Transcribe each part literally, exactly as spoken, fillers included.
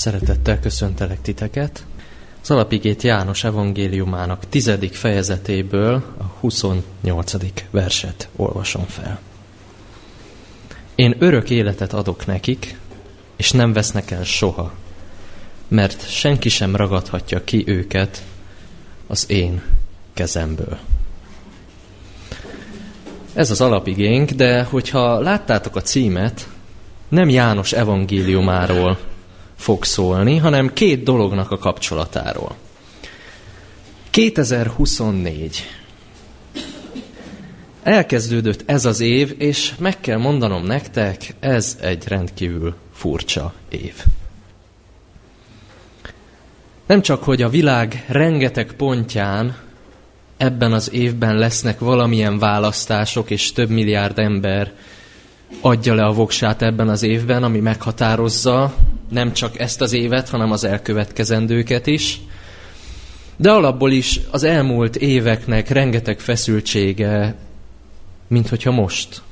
Szeretettel köszöntelek titeket. Az Alapigét János evangéliumának tizedik fejezetéből a huszonnyolcadik verset olvasom fel. Én örök életet adok nekik, és nem vesznek el soha, mert senki sem ragadhatja ki őket az én kezemből. Ez az alapigénk, de hogyha láttátok a címet, nem János evangéliumáról fog szólni, hanem két dolognak a kapcsolatáról. kétezer-huszonnégy. Elkezdődött ez az év, és meg kell mondanom nektek, ez egy rendkívül furcsa év. Nem csak, hogy a világ rengeteg pontján ebben az évben lesznek valamilyen választások, és több milliárd ember adja le a voksát ebben az évben, ami meghatározza nem csak ezt az évet, hanem az elkövetkezendőket is. De alapból is az elmúlt éveknek rengeteg feszültsége, mint hogyha most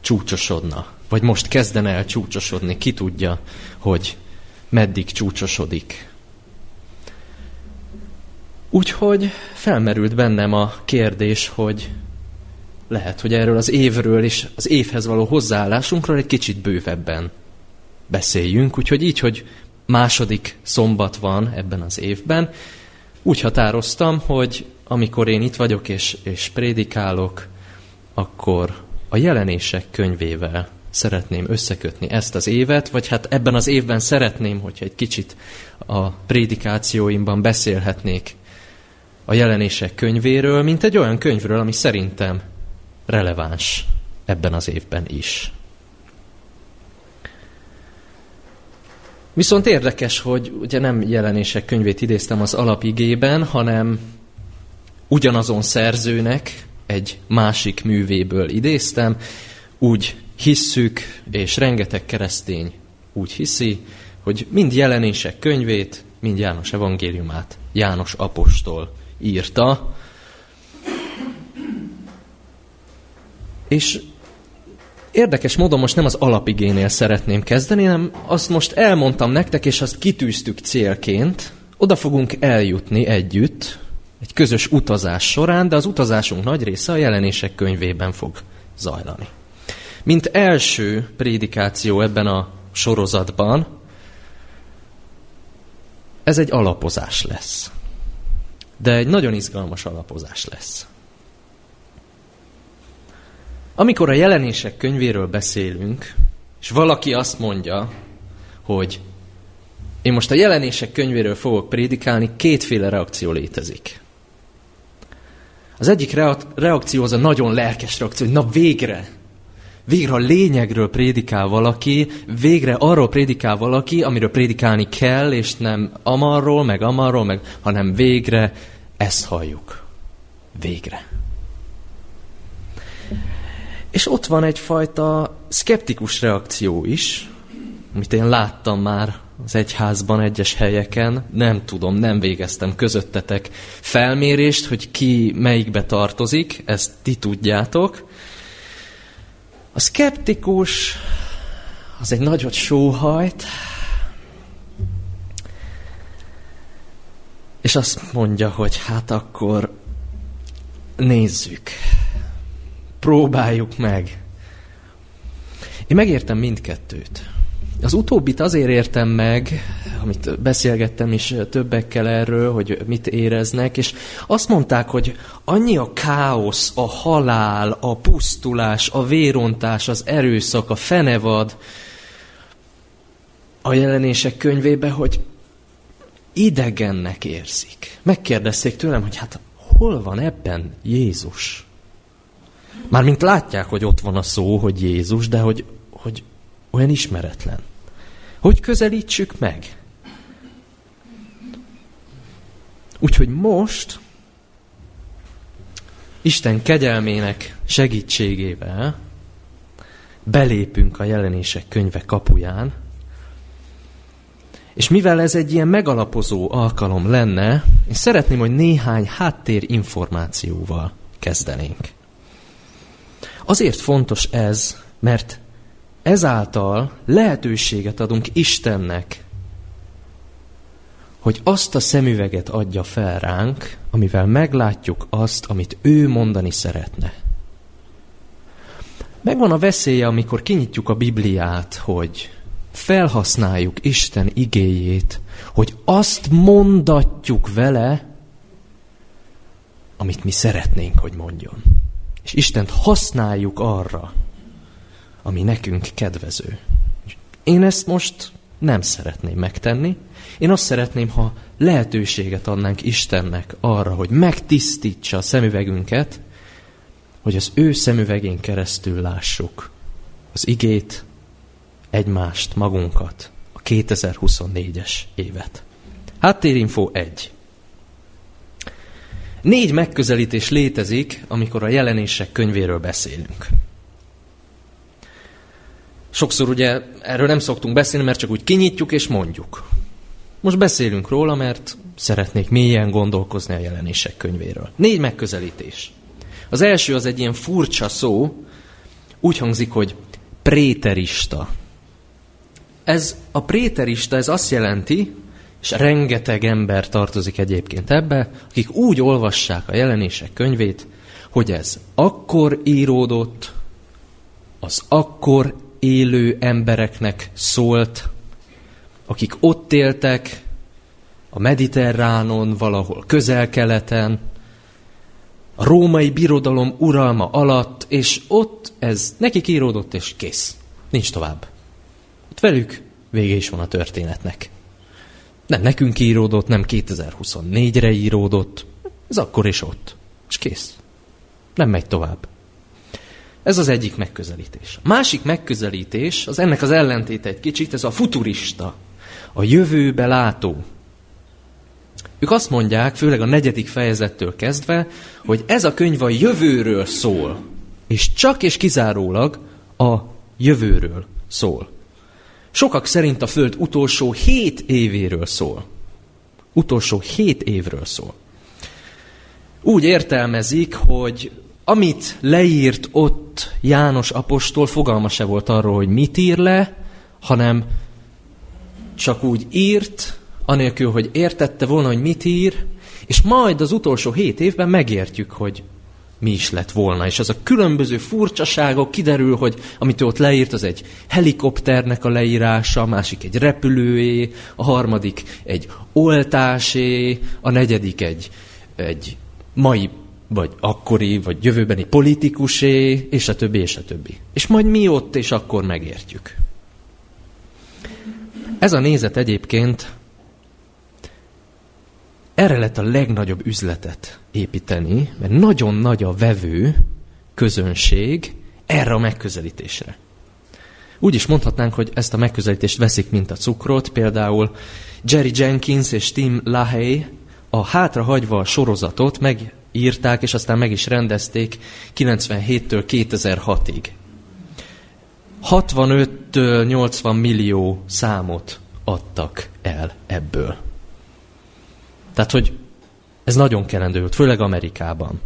csúcsosodna, vagy most kezdene el csúcsosodni, ki tudja, hogy meddig csúcsosodik. Úgyhogy felmerült bennem a kérdés, hogy lehet, hogy erről az évről és az évhez való hozzáállásunkról egy kicsit bővebben beszéljünk. Úgyhogy így, hogy második szombat van ebben az évben, úgy határoztam, hogy amikor én itt vagyok és, és prédikálok, akkor a Jelenések könyvével szeretném összekötni ezt az évet, vagy hát ebben az évben szeretném, hogyha egy kicsit a prédikációimban beszélhetnék a Jelenések könyvéről, mint egy olyan könyvről, ami szerintem releváns ebben az évben is. Viszont érdekes, hogy ugye nem Jelenések könyvét idéztem az alapigében, hanem ugyanazon szerzőnek egy másik művéből idéztem. Úgy hisszük, és rengeteg keresztény úgy hiszi, hogy mind Jelenések könyvét, mind János evangéliumát János apostol írta. És érdekes módon most nem az alapigénél szeretném kezdeni, hanem azt most elmondtam nektek, és azt kitűztük célként. Oda fogunk eljutni együtt, egy közös utazás során, de az utazásunk nagy része a Jelenések könyvében fog zajlani. Mint első prédikáció ebben a sorozatban, ez egy alapozás lesz. De egy nagyon izgalmas alapozás lesz. Amikor a Jelenések könyvéről beszélünk, és valaki azt mondja, hogy én most a Jelenések könyvéről fogok prédikálni, kétféle reakció létezik. Az egyik reakció az a nagyon lelkes reakció, hogy na végre, végre a lényegről prédikál valaki, végre arról prédikál valaki, amiről prédikálni kell, és nem amarról, meg amarról, meg, hanem végre ezt halljuk. Végre. És ott van egyfajta szkeptikus reakció is, amit én láttam már az egyházban, egyes helyeken. Nem tudom, nem végeztem közöttetek felmérést, hogy ki melyikbe tartozik, ezt ti tudjátok. A szkeptikus az egy nagyot sóhajt, és azt mondja, hogy hát akkor nézzük. Próbáljuk meg. Én megértem mindkettőt. Az utóbbit azért értem meg, amit beszélgettem is többekkel erről, hogy mit éreznek, és azt mondták, hogy annyi a káosz, a halál, a pusztulás, a vérontás, az erőszak, a fenevad a Jelenések könyvébe, hogy idegennek érzik. Megkérdezték tőlem, hogy hát hol van ebben Jézus? Mármint látják, hogy ott van a szó, hogy Jézus, de hogy, hogy olyan ismeretlen. Hogy közelítsük meg? Úgyhogy most Isten kegyelmének segítségével belépünk a Jelenések könyve kapuján, és mivel ez egy ilyen megalapozó alkalom lenne, én szeretném, hogy néhány háttérinformációval kezdenénk. Azért fontos ez, mert ezáltal lehetőséget adunk Istennek hogy azt a szemüveget adja fel ránk, amivel meglátjuk azt, amit ő mondani szeretne. Megvan a veszélye, amikor kinyitjuk a Bibliát, hogy felhasználjuk Isten igéjét, hogy azt mondatjuk vele, amit mi szeretnénk, hogy mondjon. És Istent használjuk arra, ami nekünk kedvező. Én ezt most nem szeretném megtenni. Én azt szeretném, ha lehetőséget adnánk Istennek arra, hogy megtisztítsa a szemüvegünket, hogy az ő szemüvegén keresztül lássuk az igét, egymást, magunkat, a kétezer-huszonnégyes évet. Háttérinfó egy. Négy megközelítés létezik, amikor a Jelenések könyvéről beszélünk. Sokszor ugye erről nem szoktunk beszélni, mert csak úgy kinyitjuk és mondjuk. Most beszélünk róla, mert szeretnék mélyen gondolkozni a Jelenések könyvéről. Négy megközelítés. Az első az egy ilyen furcsa szó, úgy hangzik, hogy préterista. Ez a préterista, ez azt jelenti, és rengeteg ember tartozik egyébként ebbe, akik úgy olvassák a Jelenések könyvét, hogy ez akkor íródott, az akkor élő embereknek szólt, akik ott éltek, a Mediterránon, valahol közel-keleten, a római birodalom uralma alatt, és ott ez nekik íródott, és kész. Nincs tovább. Ott velük vége is van a történetnek. Nem nekünk íródott, nem kétezer-huszonnégyre íródott, ez akkor és ott. És kész. Nem megy tovább. Ez az egyik megközelítés. A másik megközelítés, az ennek az ellentéte egy kicsit, ez a futurista, a jövőbe látó. Ők azt mondják, főleg a negyedik fejezettől kezdve, hogy ez a könyv a jövőről szól, és csak és kizárólag a jövőről szól. Sokak szerint a Föld utolsó hét évéről szól. Utolsó hét évről szól. Úgy értelmezik, hogy amit leírt ott János apostol, fogalma se volt arról, hogy mit ír le, hanem csak úgy írt, anélkül, hogy értette volna, hogy mit ír, és majd az utolsó hét évben megértjük, hogy mi is lett volna. És az a különböző furcsaságok kiderül, hogy amit ő ott leírt, az egy helikopternek a leírása, a másik egy repülőé, a harmadik egy oltásé, a negyedik egy, egy mai, vagy akkori, vagy jövőbeni politikusé, és a többi, és a többi. És majd mi ott, és akkor megértjük. Ez a nézet egyébként erre lehet a legnagyobb üzletet építeni, mert nagyon nagy a vevő közönség erre a megközelítésre. Úgy is mondhatnánk, hogy ezt a megközelítést veszik, mint a cukrot. Például Jerry Jenkins és Tim LaHaye a Hátrahagyva a sorozatot megírták, és aztán meg is rendezték kilencvenhéttől kétezer-hatig. hatvanöttől nyolcvan millió számot adtak el ebből. Tehát, hogy ez nagyon kelendőlt, főleg Amerikában.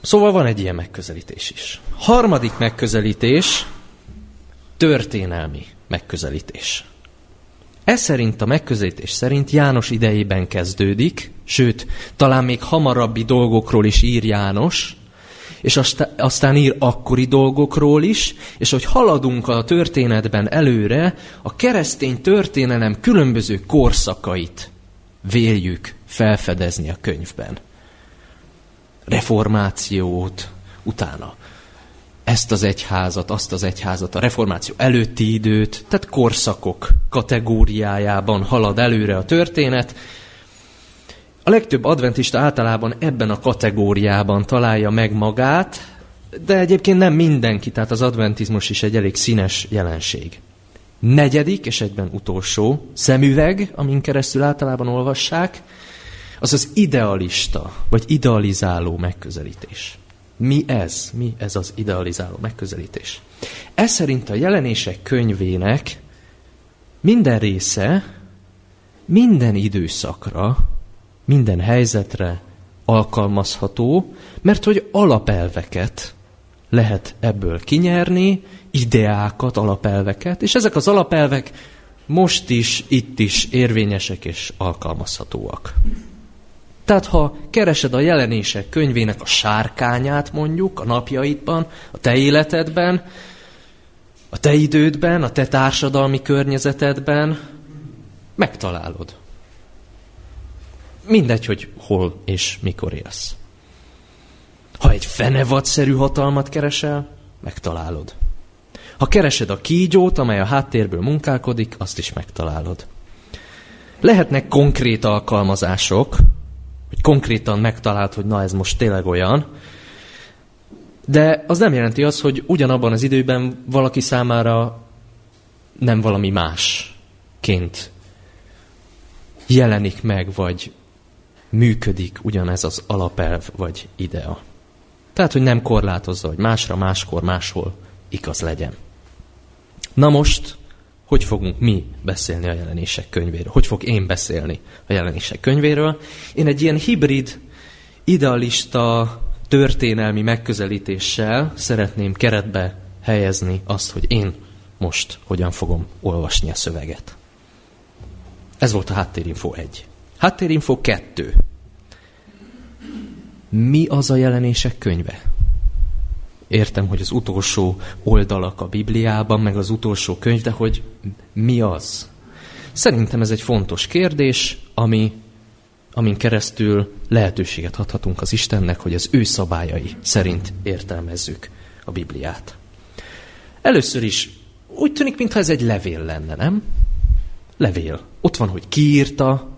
Szóval van egy ilyen megközelítés is. Harmadik megközelítés, történelmi megközelítés. Ez szerint a megközelítés szerint János idejében kezdődik, sőt, talán még hamarabbi dolgokról is ír János, és aztán ír akkori dolgokról is, és hogy haladunk a történetben előre, a keresztény történelem különböző korszakait véljük felfedezni a könyvben. Reformációt, utána ezt az egyházat, azt az egyházat, a reformáció előtti időt, tehát korszakok kategóriájában halad előre a történet. A legtöbb adventista általában ebben a kategóriában találja meg magát, de egyébként nem mindenki, tehát az adventizmus is egy elég színes jelenség. Negyedik, és egyben utolsó szemüveg, amin keresztül általában olvassák, az az idealista, vagy idealizáló megközelítés. Mi ez? Mi ez az idealizáló megközelítés? Ez szerint a Jelenések könyvének minden része, minden időszakra, minden helyzetre alkalmazható, mert hogy alapelveket lehet ebből kinyerni, ideákat, alapelveket, és ezek az alapelvek most is, itt is érvényesek és alkalmazhatóak. Tehát ha keresed a jelenések könyvének a sárkányát mondjuk, a napjaidban, a te életedben, a te idődben, a te társadalmi környezetedben, megtalálod. Mindegy, hogy hol és mikor élsz. Ha egy fenevadszerű hatalmat keresel, megtalálod. Ha keresed a kígyót, amely a háttérből munkálkodik, azt is megtalálod. Lehetnek konkrét alkalmazások, hogy konkrétan megtalált, hogy na ez most tényleg olyan, de az nem jelenti azt, hogy ugyanabban az időben valaki számára nem valami másként jelenik meg, vagy működik ugyanez az alapelv, vagy idea. Tehát, hogy nem korlátozza, hogy másra, máskor, máshol igaz legyen. Na most, hogy fogunk mi beszélni a jelenések könyvéről? Hogy fog én beszélni a jelenések könyvéről? Én egy ilyen hibrid, idealista, történelmi megközelítéssel szeretném keretbe helyezni azt, hogy én most hogyan fogom olvasni a szöveget. Ez volt a háttérinfó egy. Háttérinfó kettő. Mi az a jelenések könyve? Értem, hogy az utolsó oldalak a Bibliában, meg az utolsó könyv, de hogy mi az? Szerintem ez egy fontos kérdés, ami, amin keresztül lehetőséget adhatunk az Istennek, hogy az ő szabályai szerint értelmezzük a Bibliát. Először is úgy tűnik, mintha ez egy levél lenne, nem? Levél. Ott van, hogy ki írta,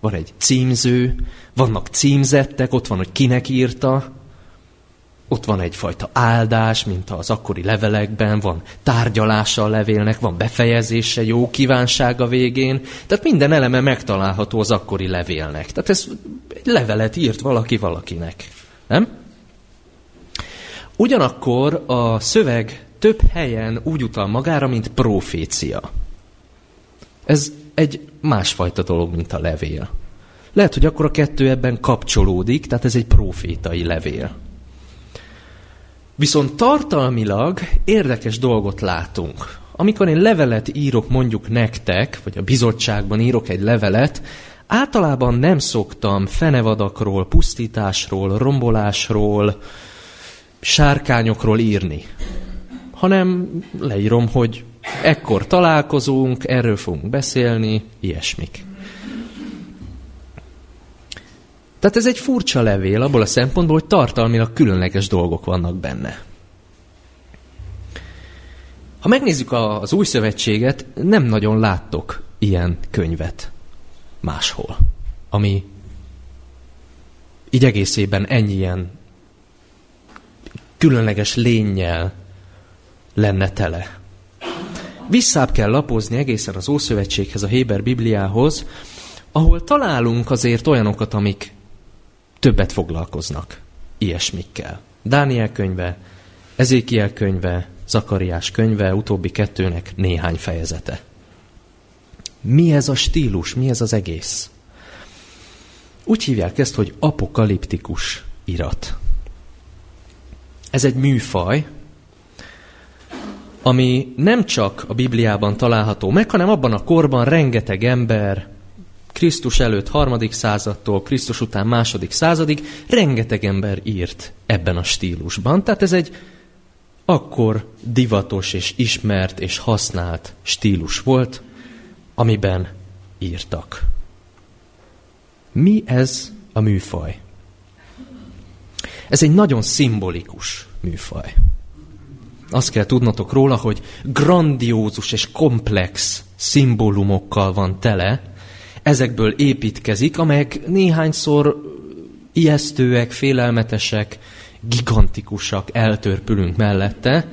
van egy címző, vannak címzettek, ott van, hogy kinek írta, ott van egyfajta áldás, mint az akkori levelekben, van tárgyalása a levélnek, van befejezése, jó kívánsága végén. Tehát minden eleme megtalálható az akkori levélnek. Tehát ez egy levelet írt valaki valakinek, nem? Ugyanakkor a szöveg több helyen úgy utal magára, mint profécia. Ez egy másfajta dolog, mint a levél. Lehet, hogy akkor a kettő ebben kapcsolódik, tehát ez egy profétai levél. Viszont tartalmilag érdekes dolgot látunk. Amikor én levelet írok mondjuk nektek, vagy a bizottságban írok egy levelet, általában nem szoktam fenevadakról, pusztításról, rombolásról, sárkányokról írni, hanem leírom, hogy ekkor találkozunk, erről fogunk beszélni, ilyesmik. Tehát ez egy furcsa levél abból a szempontból, hogy tartalmilag különleges dolgok vannak benne. Ha megnézzük az Új Szövetséget, nem nagyon láttok ilyen könyvet máshol, ami így egészében ennyi ilyen különleges lénnyel lenne tele. Visszább kell lapozni egészen az Ószövetséghez, a Héber Bibliához, ahol találunk azért olyanokat, amik többet foglalkoznak ilyesmikkel. Dániel könyve, Ezékiel könyve, Zakariás könyve, utóbbi kettőnek néhány fejezete. Mi ez a stílus, mi ez az egész? Úgy hívják ezt, hogy apokaliptikus irat. Ez egy műfaj, ami nem csak a Bibliában található meg, hanem abban a korban rengeteg ember, Krisztus előtt harmadik századtól, Krisztus után második századig rengeteg ember írt ebben a stílusban. Tehát ez egy akkor divatos és ismert és használt stílus volt, amiben írtak. Mi ez a műfaj? Ez egy nagyon szimbolikus műfaj. Azt kell tudnotok róla, hogy grandiózus és komplex szimbólumokkal van tele, ezekből építkezik, amelyek néhányszor ijesztőek, félelmetesek, gigantikusak, eltörpülünk mellette.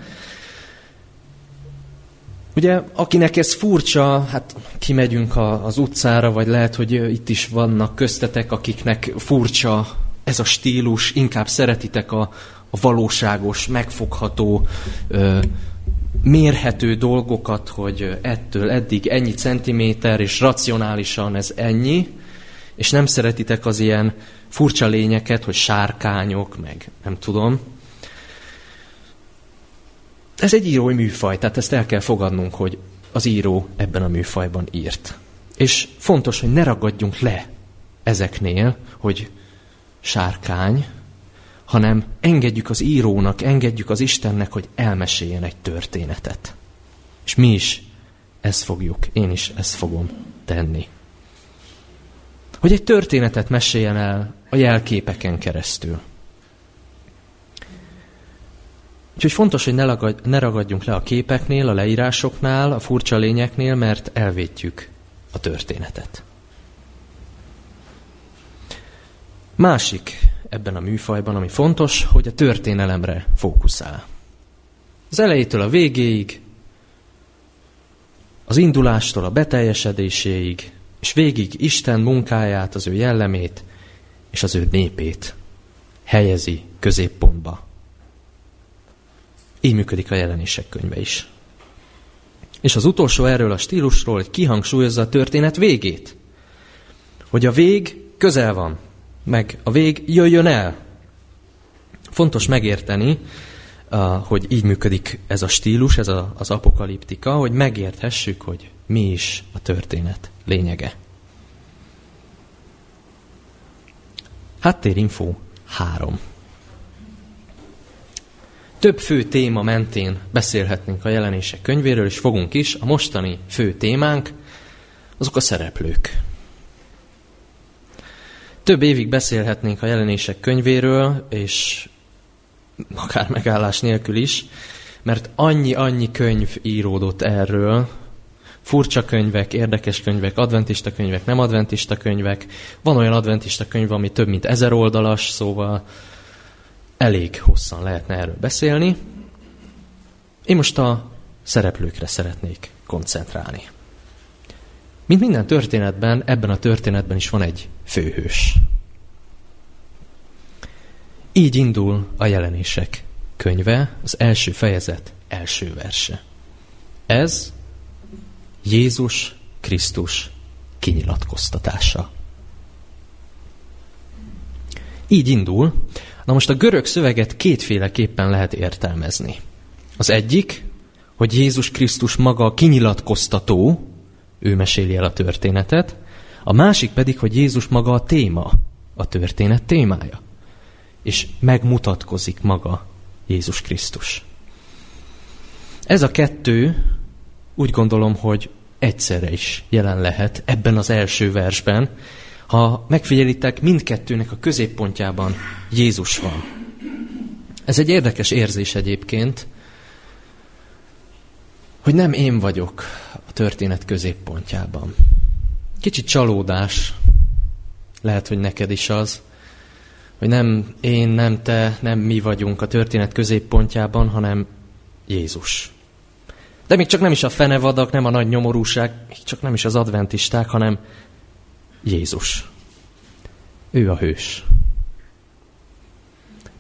Ugye, akinek ez furcsa, hát kimegyünk a, az utcára, vagy lehet, hogy itt is vannak köztetek, akiknek furcsa ez a stílus, inkább szeretitek a, a valóságos, megfogható, ö, mérhető dolgokat, hogy ettől eddig ennyi centiméter, és racionálisan ez ennyi, és nem szeretitek az ilyen furcsa lényeket, hogy sárkányok, meg nem tudom. Ez egy írói műfaj, tehát ezt el kell fogadnunk, hogy az író ebben a műfajban írt. És fontos, hogy ne ragadjunk le ezeknél, hogy sárkány, hanem engedjük az írónak, engedjük az Istennek, hogy elmeséljen egy történetet. És mi is ezt fogjuk, én is ezt fogom tenni. Hogy egy történetet meséljen el a jelképeken keresztül. Úgyhogy fontos, hogy ne, lagad, ne ragadjunk le a képeknél, a leírásoknál, a furcsa lényeknél, mert elvétjük a történetet. Másik ebben a műfajban, ami fontos, hogy a történelemre fókuszál. Az elejétől a végéig, az indulástól a beteljesedéséig, és végig Isten munkáját, az ő jellemét és az ő népét helyezi középpontba. Így működik a Jelenések könyve is. És az utolsó erről a stílusról, hogy kihangsúlyozza a történet végét. Hogy a vég közel van, meg a vég jöjjön el. Fontos megérteni, hogy így működik ez a stílus, ez az apokaliptika, hogy megérthessük, hogy mi is a történet lényege. Háttérinfó három. Több fő téma mentén beszélhetnénk a Jelenések könyvéről, és fogunk is. A mostani fő témánk azok a szereplők. Több évig beszélhetnénk a Jelenések könyvéről, és akár megállás nélkül is, mert annyi-annyi könyv íródott erről. Furcsa könyvek, érdekes könyvek, adventista könyvek, nem adventista könyvek. Van olyan adventista könyv, ami több mint ezer oldalas, szóval elég hosszan lehetne erről beszélni. Én most a szereplőkre szeretnék koncentrálni. Mint minden történetben, ebben a történetben is van egy főhős. Így indul a Jelenések könyve, az első fejezet első verse. Ez Jézus Krisztus kinyilatkoztatása. Így indul. Na most a görög szöveget kétféleképpen lehet értelmezni. Az egyik, hogy Jézus Krisztus maga a kinyilatkoztató, ő meséli el a történetet. A másik pedig, hogy Jézus maga a téma, a történet témája. És megmutatkozik maga Jézus Krisztus. Ez a kettő úgy gondolom, hogy egyszerre is jelen lehet ebben az első versben. Ha megfigyelitek, mindkettőnek a középpontjában Jézus van. Ez egy érdekes érzés egyébként, hogy nem én vagyok a történet középpontjában. Kicsit csalódás, lehet, hogy neked is az, hogy nem én, nem te, nem mi vagyunk a történet középpontjában, hanem Jézus. De még csak nem is a fenevadak, nem a nagy nyomorúság, még csak nem is az adventisták, hanem Jézus. Ő a hős.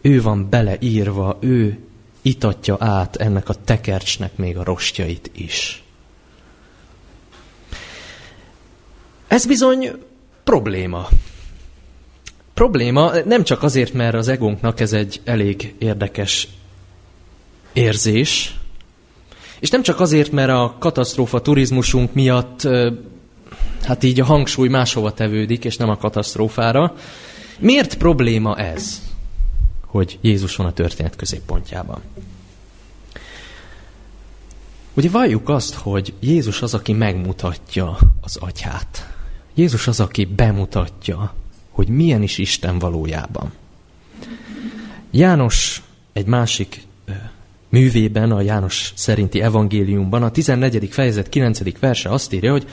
Ő van beleírva, ő itatja át ennek a tekercsnek még a rostjait is. Ez bizony probléma. Probléma nem csak azért, mert az egónknak ez egy elég érdekes érzés, és nem csak azért, mert a katasztrófa turizmusunk miatt hát így a hangsúly máshova tevődik, és nem a katasztrófára. Miért probléma ez, hogy Jézus van a történet középpontjában? Ugye valljuk azt, hogy Jézus az, aki megmutatja az atyát. Jézus az, aki bemutatja, hogy milyen is Isten valójában. János egy másik művében, a János szerinti evangéliumban, a tizennegyedik fejezet kilencedik verse azt írja, hogy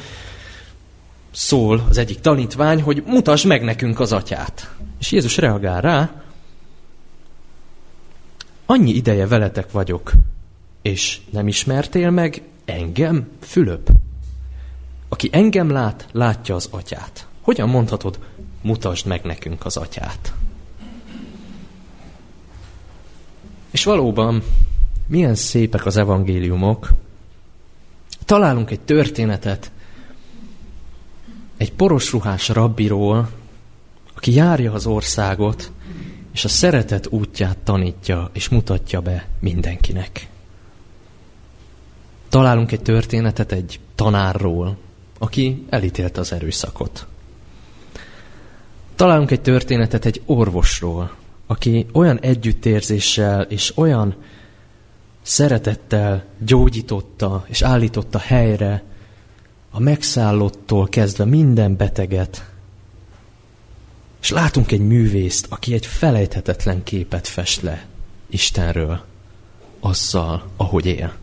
szól az egyik tanítvány, hogy mutasd meg nekünk az atyát. És Jézus reagál rá, annyi ideje veletek vagyok, és nem ismertél meg engem, Fülöp? Aki engem lát, látja az atyát. Hogyan mondhatod, mutasd meg nekünk az atyát? És valóban, milyen szépek az evangéliumok. Találunk egy történetet, egy porosruhás rabbiról, aki járja az országot, és a szeretet útját tanítja, és mutatja be mindenkinek. találunk egy történetet egy tanárról, aki elítélte az erőszakot. Találunk egy történetet egy orvosról, aki olyan együttérzéssel és olyan szeretettel gyógyította és állította helyre a megszállottól kezdve minden beteget. És látunk egy művészt, aki egy felejthetetlen képet fest le Istenről, azzal, ahogy él.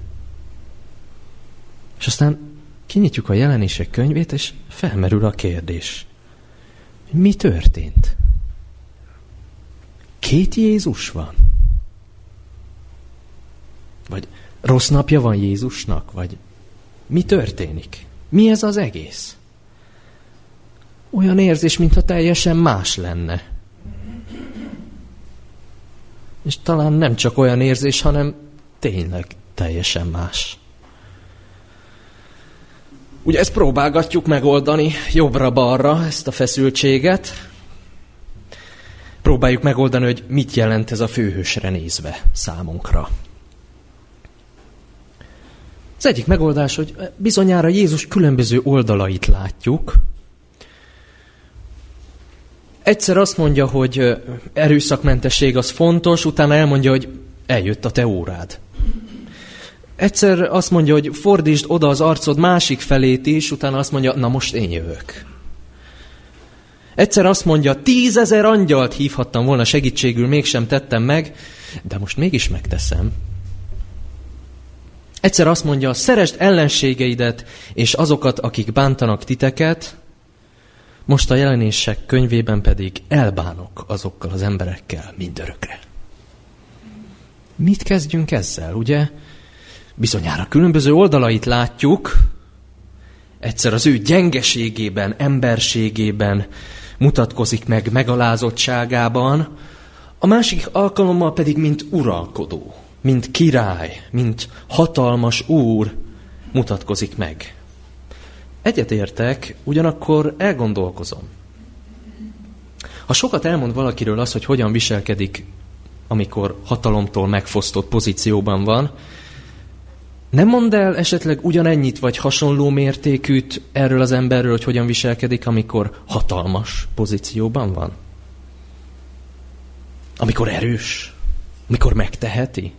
És aztán kinyitjuk a Jelenések könyvét, és felmerül a kérdés. Mi történt? Két Jézus van? Vagy rossz napja van Jézusnak? Vagy mi történik? Mi ez az egész? Olyan érzés, mintha teljesen más lenne. És talán nem csak olyan érzés, hanem tényleg teljesen más. Ugye ezt próbálgatjuk megoldani jobbra-balra, ezt a feszültséget. Próbáljuk megoldani, hogy mit jelent ez a főhősre nézve számunkra. Az egyik megoldás, hogy bizonyára Jézus különböző oldalait látjuk. Egyszer azt mondja, hogy erőszakmentesség az fontos, utána elmondja, hogy eljött a te órád. Egyszer azt mondja, hogy fordítsd oda az arcod másik felét is, utána azt mondja, na most én jövök. Egyszer azt mondja, tízezer angyalt hívhattam volna segítségül, mégsem tettem meg, de most mégis megteszem. Egyszer azt mondja, szeresd ellenségeidet és azokat, akik bántanak titeket, most a Jelenések könyvében pedig elbánok azokkal az emberekkel mindörökre. Mit kezdjünk ezzel, ugye? Bizonyára különböző oldalait látjuk, egyszer az ő gyengeségében, emberségében mutatkozik meg megalázottságában, a másik alkalommal pedig mint uralkodó, mint király, mint hatalmas úr mutatkozik meg. Egyetértek, ugyanakkor elgondolkozom. Ha sokat elmond valakiről az, hogy hogyan viselkedik, amikor hatalomtól megfosztott pozícióban van, nem mond el esetleg ugyanennyit vagy hasonló mértékűt erről az emberről, hogy hogyan viselkedik, amikor hatalmas pozícióban van? Amikor erős? Amikor megteheti?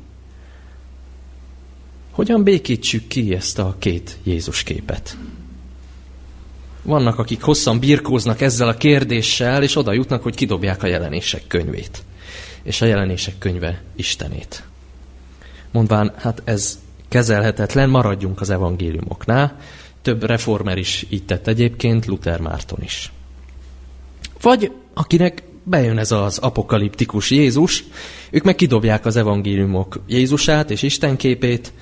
Hogyan békítsük ki ezt a két Jézus képet? Vannak, akik hosszan birkóznak ezzel a kérdéssel, és oda jutnak, hogy kidobják a Jelenések könyvét. És a Jelenések könyve Istenét. Mondván, hát ez kezelhetetlen, maradjunk az evangéliumoknál. Több reformer is így tett egyébként, Luther Márton is. Vagy akinek bejön ez az apokaliptikus Jézus, ők meg kidobják az evangéliumok Jézusát és Istenképét.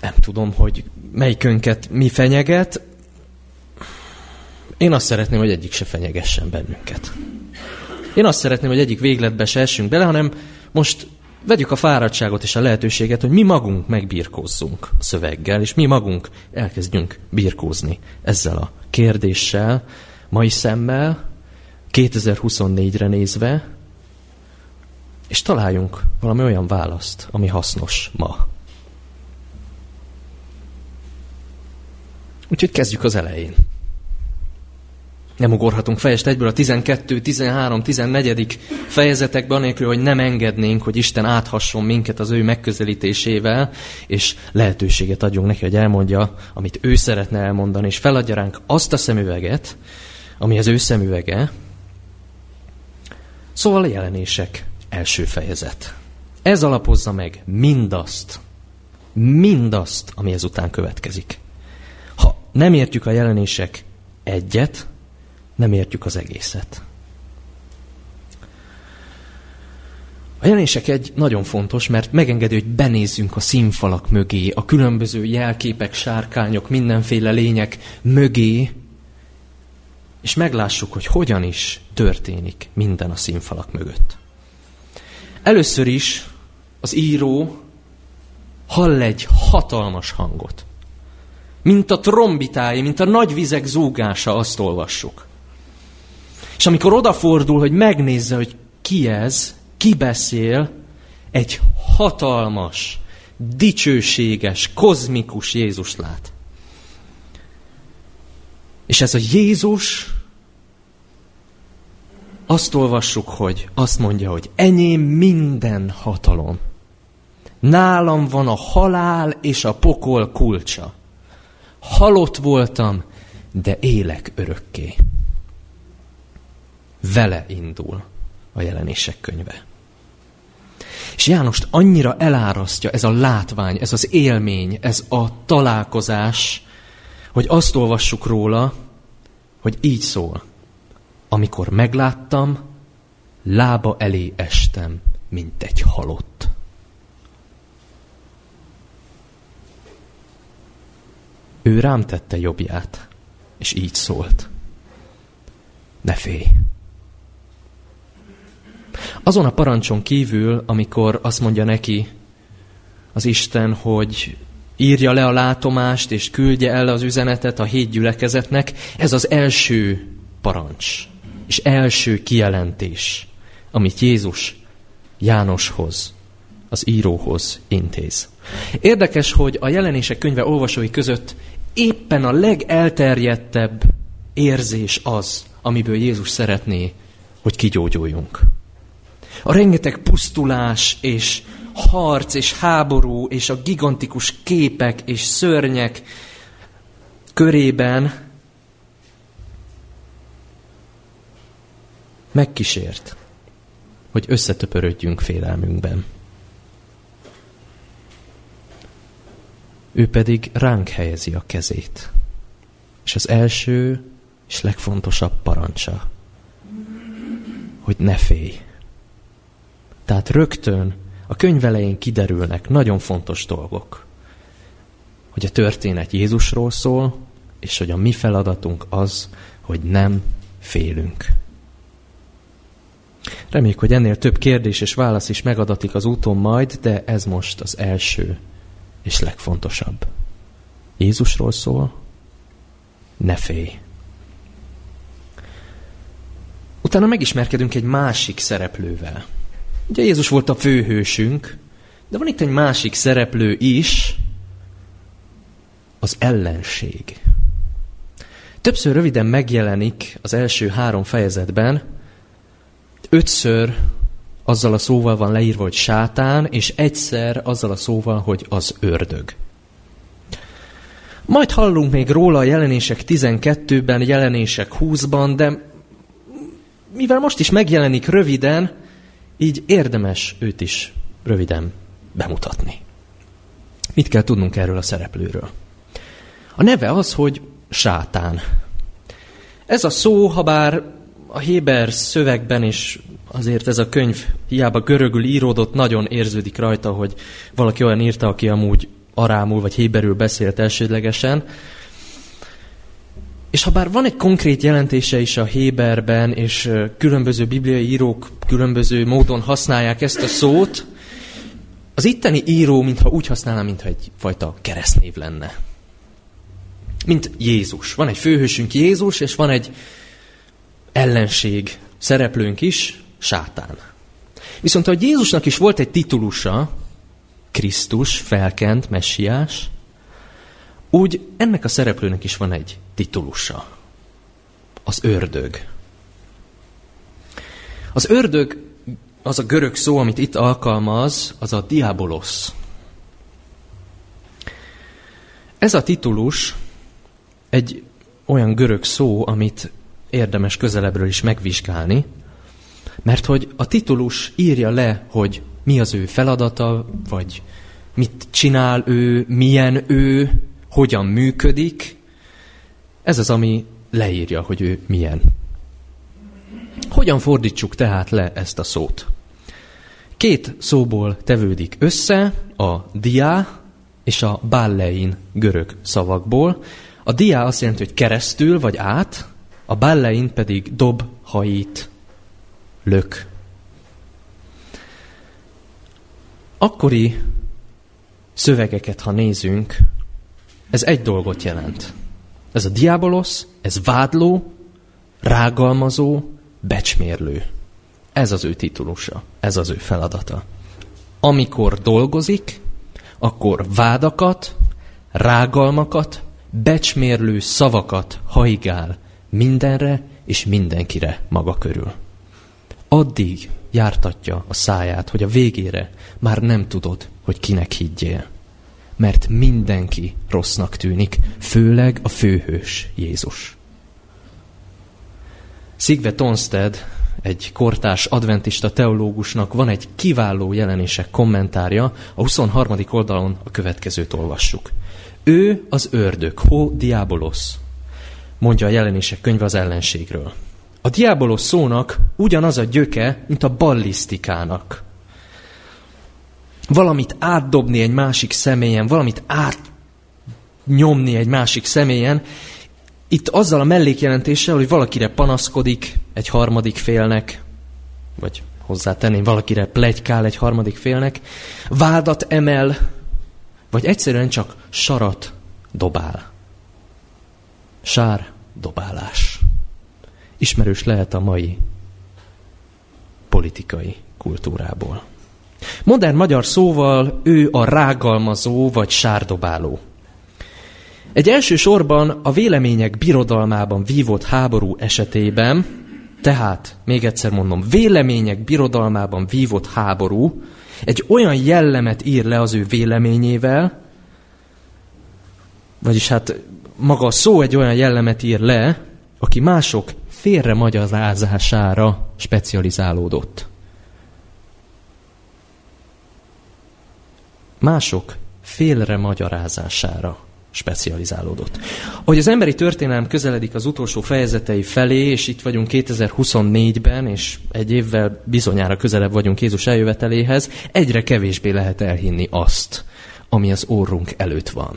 Nem tudom, hogy melyikünket mi fenyeget. Én azt szeretném, hogy egyik se fenyegessen bennünket. Én azt szeretném, hogy egyik végletbe se essünk bele, hanem most vegyük a fáradtságot és a lehetőséget, hogy mi magunk megbirkózzunk a szöveggel, és mi magunk elkezdjünk birkózni ezzel a kérdéssel, mai szemmel, kétezer-huszonnégyre nézve, és találjunk valami olyan választ, ami hasznos ma. Úgyhogy kezdjük az elején. Nem ugorhatunk fejest egyből a tizenkettő, tizenhárom, tizennegyedik fejezetekbe, anélkül, hogy nem engednénk, hogy Isten áthasson minket az ő megközelítésével, és lehetőséget adjunk neki, hogy elmondja, amit ő szeretne elmondani, és feladja ránk azt a szemüveget, ami az ő szemüvege. Szóval a Jelenések első fejezet. Ez alapozza meg mindazt, mindazt, ami ezután következik. Ha nem értjük a Jelenések egyet, nem értjük az egészet. A Jelenések egy nagyon fontos, mert megengedi, hogy benézzünk a színfalak mögé, a különböző jelképek, sárkányok, mindenféle lények mögé, és meglássuk, hogy hogyan is történik minden a színfalak mögött. Először is az író hall egy hatalmas hangot. Mint a trombitái, mint a nagy vizek zúgása, azt olvassuk. És amikor odafordul, hogy megnézze, hogy ki ez, ki beszél, egy hatalmas, dicsőséges, kozmikus Jézust lát. És ez a Jézus, azt olvassuk, hogy azt mondja, hogy enyém minden hatalom. Nálam van a halál és a pokol kulcsa. Halott voltam, de élek örökké. Vele indul a Jelenések könyve. És Jánost annyira elárasztja ez a látvány, ez az élmény, ez a találkozás, hogy azt olvassuk róla, hogy így szól. Amikor megláttam, lába elé estem, mint egy halott. Ő rám tette jobbját, és így szólt. Ne félj! Azon a parancson kívül, amikor azt mondja neki az Isten, hogy írja le a látomást, és küldje el az üzenetet a hét gyülekezetnek, ez az első parancs, és első kijelentés, amit Jézus Jánoshoz, az íróhoz intéz. Érdekes, hogy a Jelenések könyve olvasói között éppen a legelterjedtebb érzés az, amiből Jézus szeretné, hogy kigyógyuljunk. A rengeteg pusztulás, és harc, és háború, és a gigantikus képek, és szörnyek körében megkísért, hogy összetöpörödjünk félelmünkben. Ő pedig ránk helyezi a kezét. És az első és legfontosabb parancsa, hogy ne félj. Tehát rögtön a könyv elején kiderülnek nagyon fontos dolgok. Hogy a történet Jézusról szól, és hogy a mi feladatunk az, hogy nem félünk. Reméljük, hogy ennél több kérdés és válasz is megadatik az úton majd, de ez most az első és legfontosabb. Jézusról szól, ne félj. Utána megismerkedünk egy másik szereplővel. Ugye Jézus volt a főhősünk, de van itt egy másik szereplő is, az ellenség. Többször röviden megjelenik az első három fejezetben, ötször azzal a szóval van leírva, hogy sátán, és egyszer azzal a szóval, hogy az ördög. Majd hallunk még róla a Jelenések tizenkettőben, Jelenések húszban, de mivel most is megjelenik röviden, így érdemes őt is röviden bemutatni. Mit kell tudnunk erről a szereplőről? A neve az, hogy sátán. Ez a szó, ha bár a héber szövegben is, azért ez a könyv hiába görögül íródott, nagyon érződik rajta, hogy valaki olyan írta, aki amúgy arámul vagy héberül beszélt elsődlegesen. És ha bár van egy konkrét jelentése is a héberben, és különböző bibliai írók különböző módon használják ezt a szót, az itteni író mintha úgy használná, mintha egyfajta keresztnév lenne. Mint Jézus. Van egy főhősünk Jézus, és van egy ellenség szereplőnk is, sátán. Viszont ahogy Jézusnak is volt egy titulusa, Krisztus, felkent, messiás, úgy ennek a szereplőnek is van egy titulusa, az ördög. Az ördög, az a görög szó, amit itt alkalmaz, az a diabolosz. Ez a titulus egy olyan görög szó, amit érdemes közelebbről is megvizsgálni, mert hogy a titulus írja le, hogy mi az ő feladata, vagy mit csinál ő, milyen ő, hogyan működik. Ez az, ami leírja, hogy ő milyen. Hogyan fordítsuk tehát le ezt a szót? Két szóból tevődik össze, a diá és a ballein görög szavakból. A diá azt jelenti, hogy keresztül vagy át, a ballein pedig dob, hajít, lök. Akkori szövegeket, ha nézünk, ez egy dolgot jelent. Ez a diabolosz, ez vádló, rágalmazó, becsmérlő. Ez az ő titulusa, ez az ő feladata. Amikor dolgozik, akkor vádakat, rágalmakat, becsmérlő szavakat hajgál mindenre és mindenkire maga körül. Addig jártatja a száját, hogy a végére már nem tudod, hogy kinek higgyél. Mert mindenki rossznak tűnik, főleg a főhős Jézus. Sigve Tonsted, egy kortárs adventista teológusnak van egy kiváló jelenések kommentárja, a huszonharmadik oldalon a következőt olvassuk. Ő az ördög, ho diabolos, mondja a jelenések könyve az ellenségről. A diabolos szónak ugyanaz a gyöke, mint a ballisztikának. Valamit átdobni egy másik személyen, valamit átnyomni egy másik személyen, itt azzal a mellékjelentéssel, hogy valakire panaszkodik egy harmadik félnek, vagy hozzátenném, valakire pletykál egy harmadik félnek, vádat emel, vagy egyszerűen csak sarat dobál. Sár dobálás. Ismerős lehet a mai politikai kultúrából. Modern magyar szóval ő a rágalmazó vagy sárdobáló. Egy elsősorban a vélemények birodalmában vívott háború esetében, tehát, még egyszer mondom, vélemények birodalmában vívott háború, egy olyan jellemet ír le az ő véleményével, vagyis hát maga a szó egy olyan jellemet ír le, aki mások félremagyarázására specializálódott. Mások félremagyarázására specializálódott. Ahogy az emberi történelem közeledik az utolsó fejezetei felé, és itt vagyunk kétezer-huszonnégyben, és egy évvel bizonyára közelebb vagyunk Jézus eljöveteléhez, egyre kevésbé lehet elhinni azt, ami az orrunk előtt van.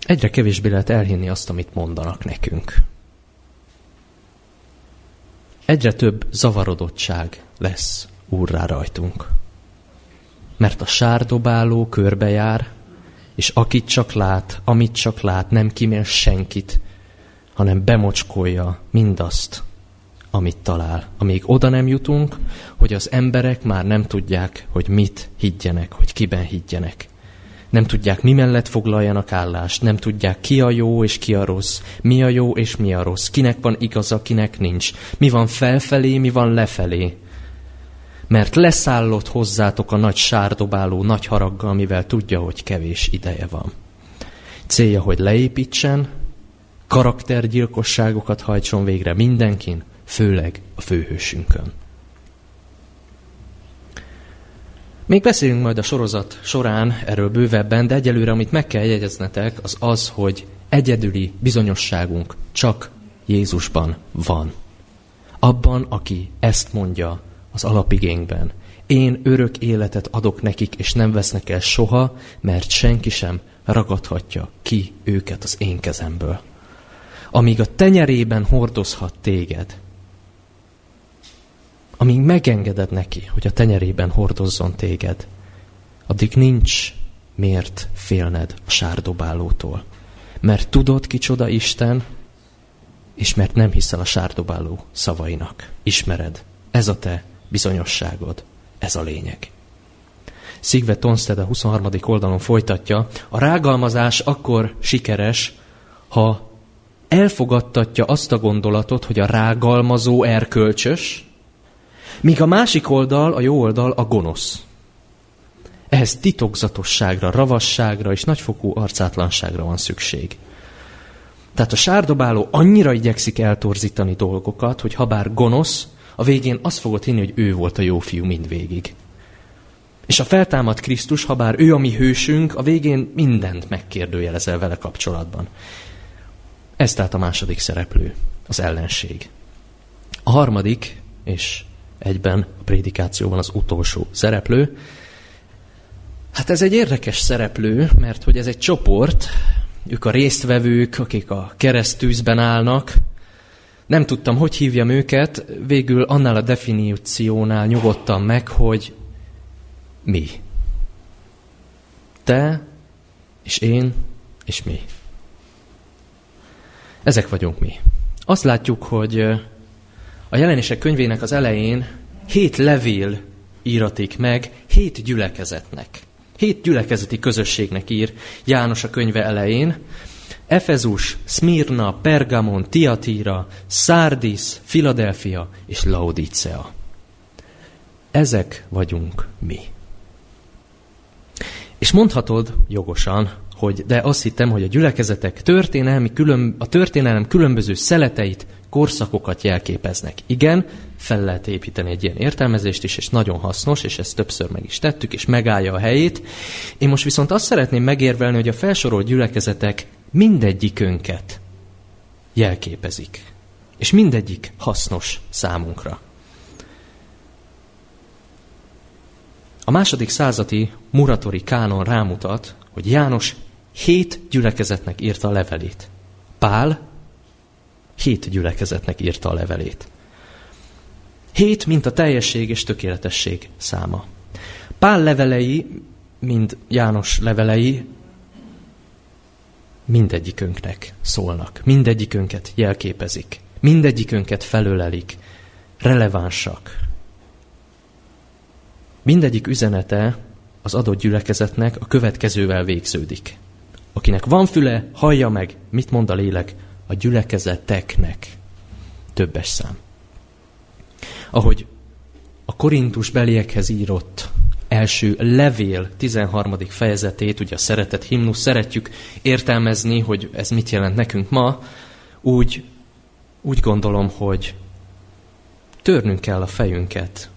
Egyre kevésbé lehet elhinni azt, amit mondanak nekünk. Egyre több zavarodottság lesz úrrá rajtunk. Mert a sárdobáló körbejár, és akit csak lát, amit csak lát, nem kímél senkit, hanem bemocskolja mindazt, amit talál. Amíg oda nem jutunk, hogy az emberek már nem tudják, hogy mit higgyenek, hogy kiben higgyenek. Nem tudják, mi mellett foglaljanak állást, nem tudják, ki a jó és ki a rossz, mi a jó és mi a rossz, kinek van igaza, kinek nincs, mi van felfelé, mi van lefelé. Mert leszállott hozzátok a nagy sárdobáló nagy haraggal, mivel tudja, hogy kevés ideje van. Célja, hogy leépítsen, karaktergyilkosságokat hajtson végre mindenkin, főleg a főhősünkön. Még beszélünk majd a sorozat során erről bővebben, de egyelőre, amit meg kell jegyeznetek, az az, hogy egyedüli bizonyosságunk csak Jézusban van. Abban, aki ezt mondja az alapigénkben. Én örök életet adok nekik, és nem vesznek el soha, mert senki sem ragadhatja ki őket az én kezemből. Amíg a tenyerében hordozhat téged, amíg megengeded neki, hogy a tenyerében hordozzon téged, addig nincs miért félned a sárdobálótól. Mert tudod, kicsoda Isten, és mert nem hiszel a sárdobáló szavainak. Ismered. Ez a te bizonyosságod. Ez a lényeg. Sigve Tonsted a huszonharmadik oldalon folytatja. A rágalmazás akkor sikeres, ha elfogadtatja azt a gondolatot, hogy a rágalmazó erkölcsös, míg a másik oldal, a jó oldal a gonosz. Ehhez titokzatosságra, ravasságra és nagyfokú arcátlanságra van szükség. Tehát a sárdobáló annyira igyekszik eltorzítani dolgokat, hogy habár gonosz, a végén azt fogod hinni, hogy ő volt a jó fiú mindvégig. És a feltámadt Krisztus, ha bár ő a mi hősünk, a végén mindent megkérdőjelezel vele kapcsolatban. Ez tehát a második szereplő, az ellenség. A harmadik, és egyben a prédikációban az utolsó szereplő. Hát ez egy érdekes szereplő, mert hogy ez egy csoport, ők a résztvevők, akik a kereszttűzben állnak. Nem tudtam, hogy hívjam őket, végül annál a definíciónál nyugodtam meg, hogy mi. Te, és én, és mi. Ezek vagyunk mi. Azt látjuk, hogy a jelenések könyvének az elején hét levél íratik meg hét gyülekezetnek. Hét gyülekezeti közösségnek ír János a könyve elején. Efezus, Szmirna, Pergamon, Tiatira, Szárdisz, Filadelfia és Laodicea. Ezek vagyunk mi. És mondhatod jogosan, hogy de azt hittem, hogy a gyülekezetek történelmi külön, a történelem különböző szeleteit, korszakokat jelképeznek. Igen, fel lehet építeni egy ilyen értelmezést is, és nagyon hasznos, és ezt többször meg is tettük, és megállja a helyét. Én most viszont azt szeretném megérvelni, hogy a felsorolt gyülekezetek mindegyikünket jelképezik. És mindegyik hasznos számunkra. A második századi muratori kánon rámutat, hogy János hét gyülekezetnek írta a levelét. Pál hét gyülekezetnek írta a levelét. Hét, mint a teljesség és tökéletesség száma. Pál levelei, mint János levelei, mindegyikünknek szólnak, mindegyikünket jelképezik, mindegyikünket felölelik, relevánsak. Mindegyik üzenete az adott gyülekezetnek a következővel végződik. Akinek van füle, hallja meg, mit mond a lélek a gyülekezeteknek. Többes szám. Ahogy a Korintus beliekhez írott első levél tizenharmadik fejezetét, ugye a szeretet himnusz, szeretjük értelmezni, hogy ez mit jelent nekünk ma, úgy, úgy gondolom, hogy törnünk kell a fejünket,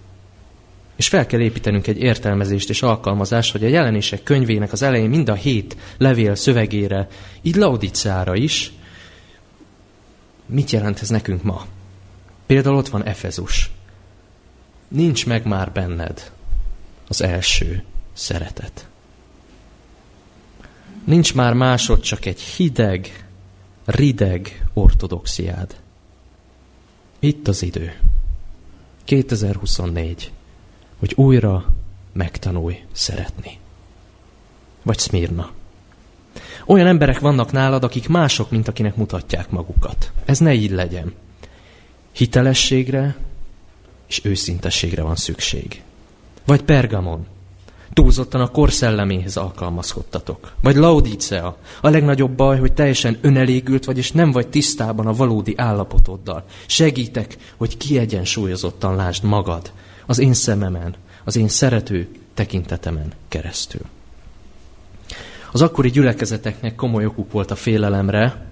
és fel kell építenünk egy értelmezést és alkalmazást, hogy a Jelenések könyvének az elején mind a hét levél szövegére, így Laodiceára is, mit jelent ez nekünk ma? Például ott van Efezus. Nincs meg már benned az első szeretet. Nincs már másod, csak egy hideg, rideg ortodoxiád. Itt az idő. kétezer-huszonnégy. Hogy újra megtanulj szeretni. Vagy Szmirna. Olyan emberek vannak nálad, akik mások, mint akinek mutatják magukat. Ez ne így legyen. Hitelességre és őszintességre van szükség. Vagy Pergamon. Túlzottan a kor szelleméhez alkalmazkodtatok. Vagy Laodicea. A legnagyobb baj, hogy teljesen önelégült vagy, és nem vagy tisztában a valódi állapotoddal. Segítek, hogy kiegyensúlyozottan lásd magad. Az én szememen, az én szerető tekintetemen keresztül. Az akkori gyülekezeteknek komoly okuk volt a félelemre,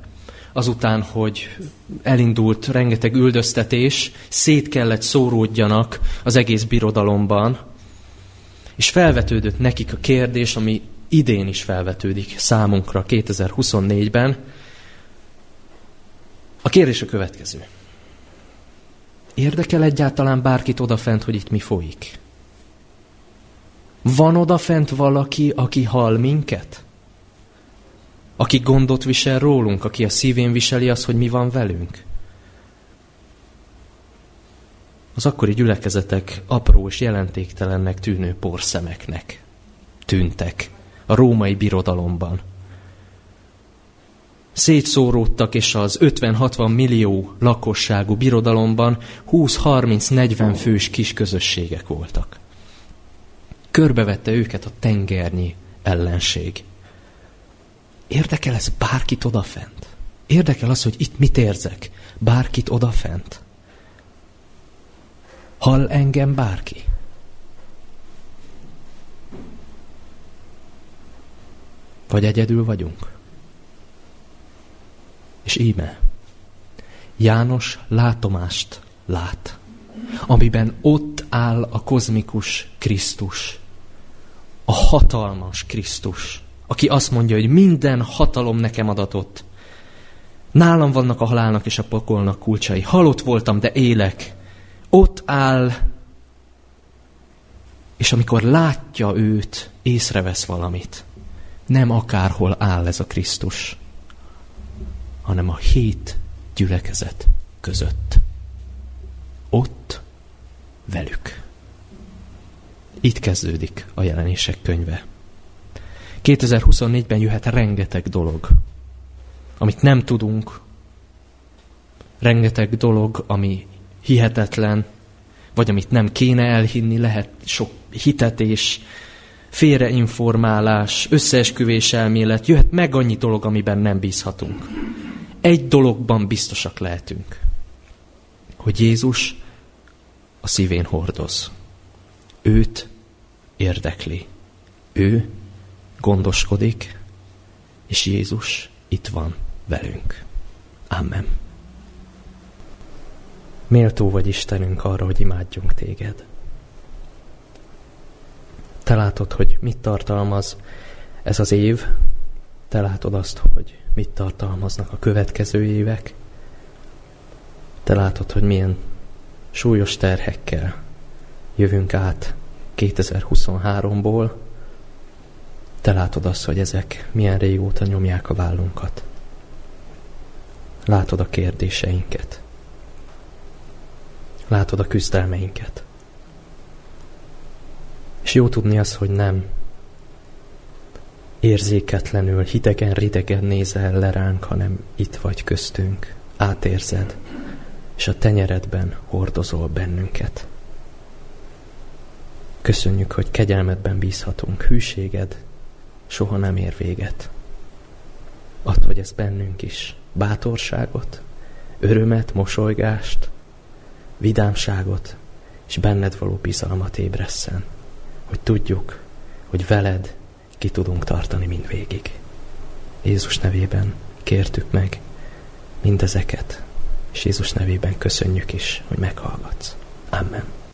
azután, hogy elindult rengeteg üldöztetés, szét kellett szóródjanak az egész birodalomban, és felvetődött nekik a kérdés, ami idén is felvetődik számunkra kétezer-huszonnégyben. A kérdés a következő. Érdekel egyáltalán bárkit odafent, hogy itt mi folyik? Van odafent valaki, aki hall minket? Aki gondot visel rólunk, aki a szívén viseli azt, hogy mi van velünk? Az akkori gyülekezetek apró és jelentéktelennek tűnő porszemeknek tűntek a római birodalomban. Szétszóródtak, és az ötven-hatvan millió lakosságú birodalomban húsz-harminc-negyven fős kis közösségek voltak. Körbevette őket a tengernyi ellenség. Érdekel ez bárkit odafent? Érdekel az, hogy itt mit érzek? Bárkit odafent? Hall engem bárki? Vagy egyedül vagyunk? És íme, János látomást lát, amiben ott áll a kozmikus Krisztus, a hatalmas Krisztus, aki azt mondja, hogy minden hatalom nekem adatott. Nálam vannak a halálnak és a pokolnak kulcsai. Halott voltam, de élek. Ott áll, és amikor látja őt, észrevesz valamit. Nem akárhol áll ez a Krisztus, hanem a hét gyülekezet között. Ott velük. Itt kezdődik a Jelenések könyve. kétezer-huszonnégyben jöhet rengeteg dolog, amit nem tudunk, rengeteg dolog, ami hihetetlen, vagy amit nem kéne elhinni, lehet sok hitetés, félreinformálás, összeesküvés elmélet, jöhet meg annyi dolog, amiben nem bízhatunk. Egy dologban biztosak lehetünk, hogy Jézus a szívén hordoz. Őt érdekli. Ő gondoskodik, és Jézus itt van velünk. Amen. Méltó vagy Istenünk arra, hogy imádjunk téged. Te látod, hogy mit tartalmaz ez az év, te látod azt, hogy mit tartalmaznak a következő évek, te látod, hogy milyen súlyos terhekkel jövünk át kétezer-huszonháromból, te látod azt, hogy ezek milyen régóta nyomják a vállunkat. Látod a kérdéseinket. Látod a küzdelmeinket. És jó tudni azt, hogy nem érzéketlenül, hidegen-ridegen nézel le ránk, hanem itt vagy köztünk. Átérzed, és a tenyeredben hordozol bennünket. Köszönjük, hogy kegyelmedben bízhatunk. Hűséged soha nem ér véget. Add, hogy ez bennünk is bátorságot, örömet, mosolygást, vidámságot és benned való bizalmat ébresszen, hogy tudjuk, hogy veled ki tudunk tartani mindvégig. Jézus nevében kértük meg mindezeket, és Jézus nevében köszönjük is, hogy meghallgatsz. Amen.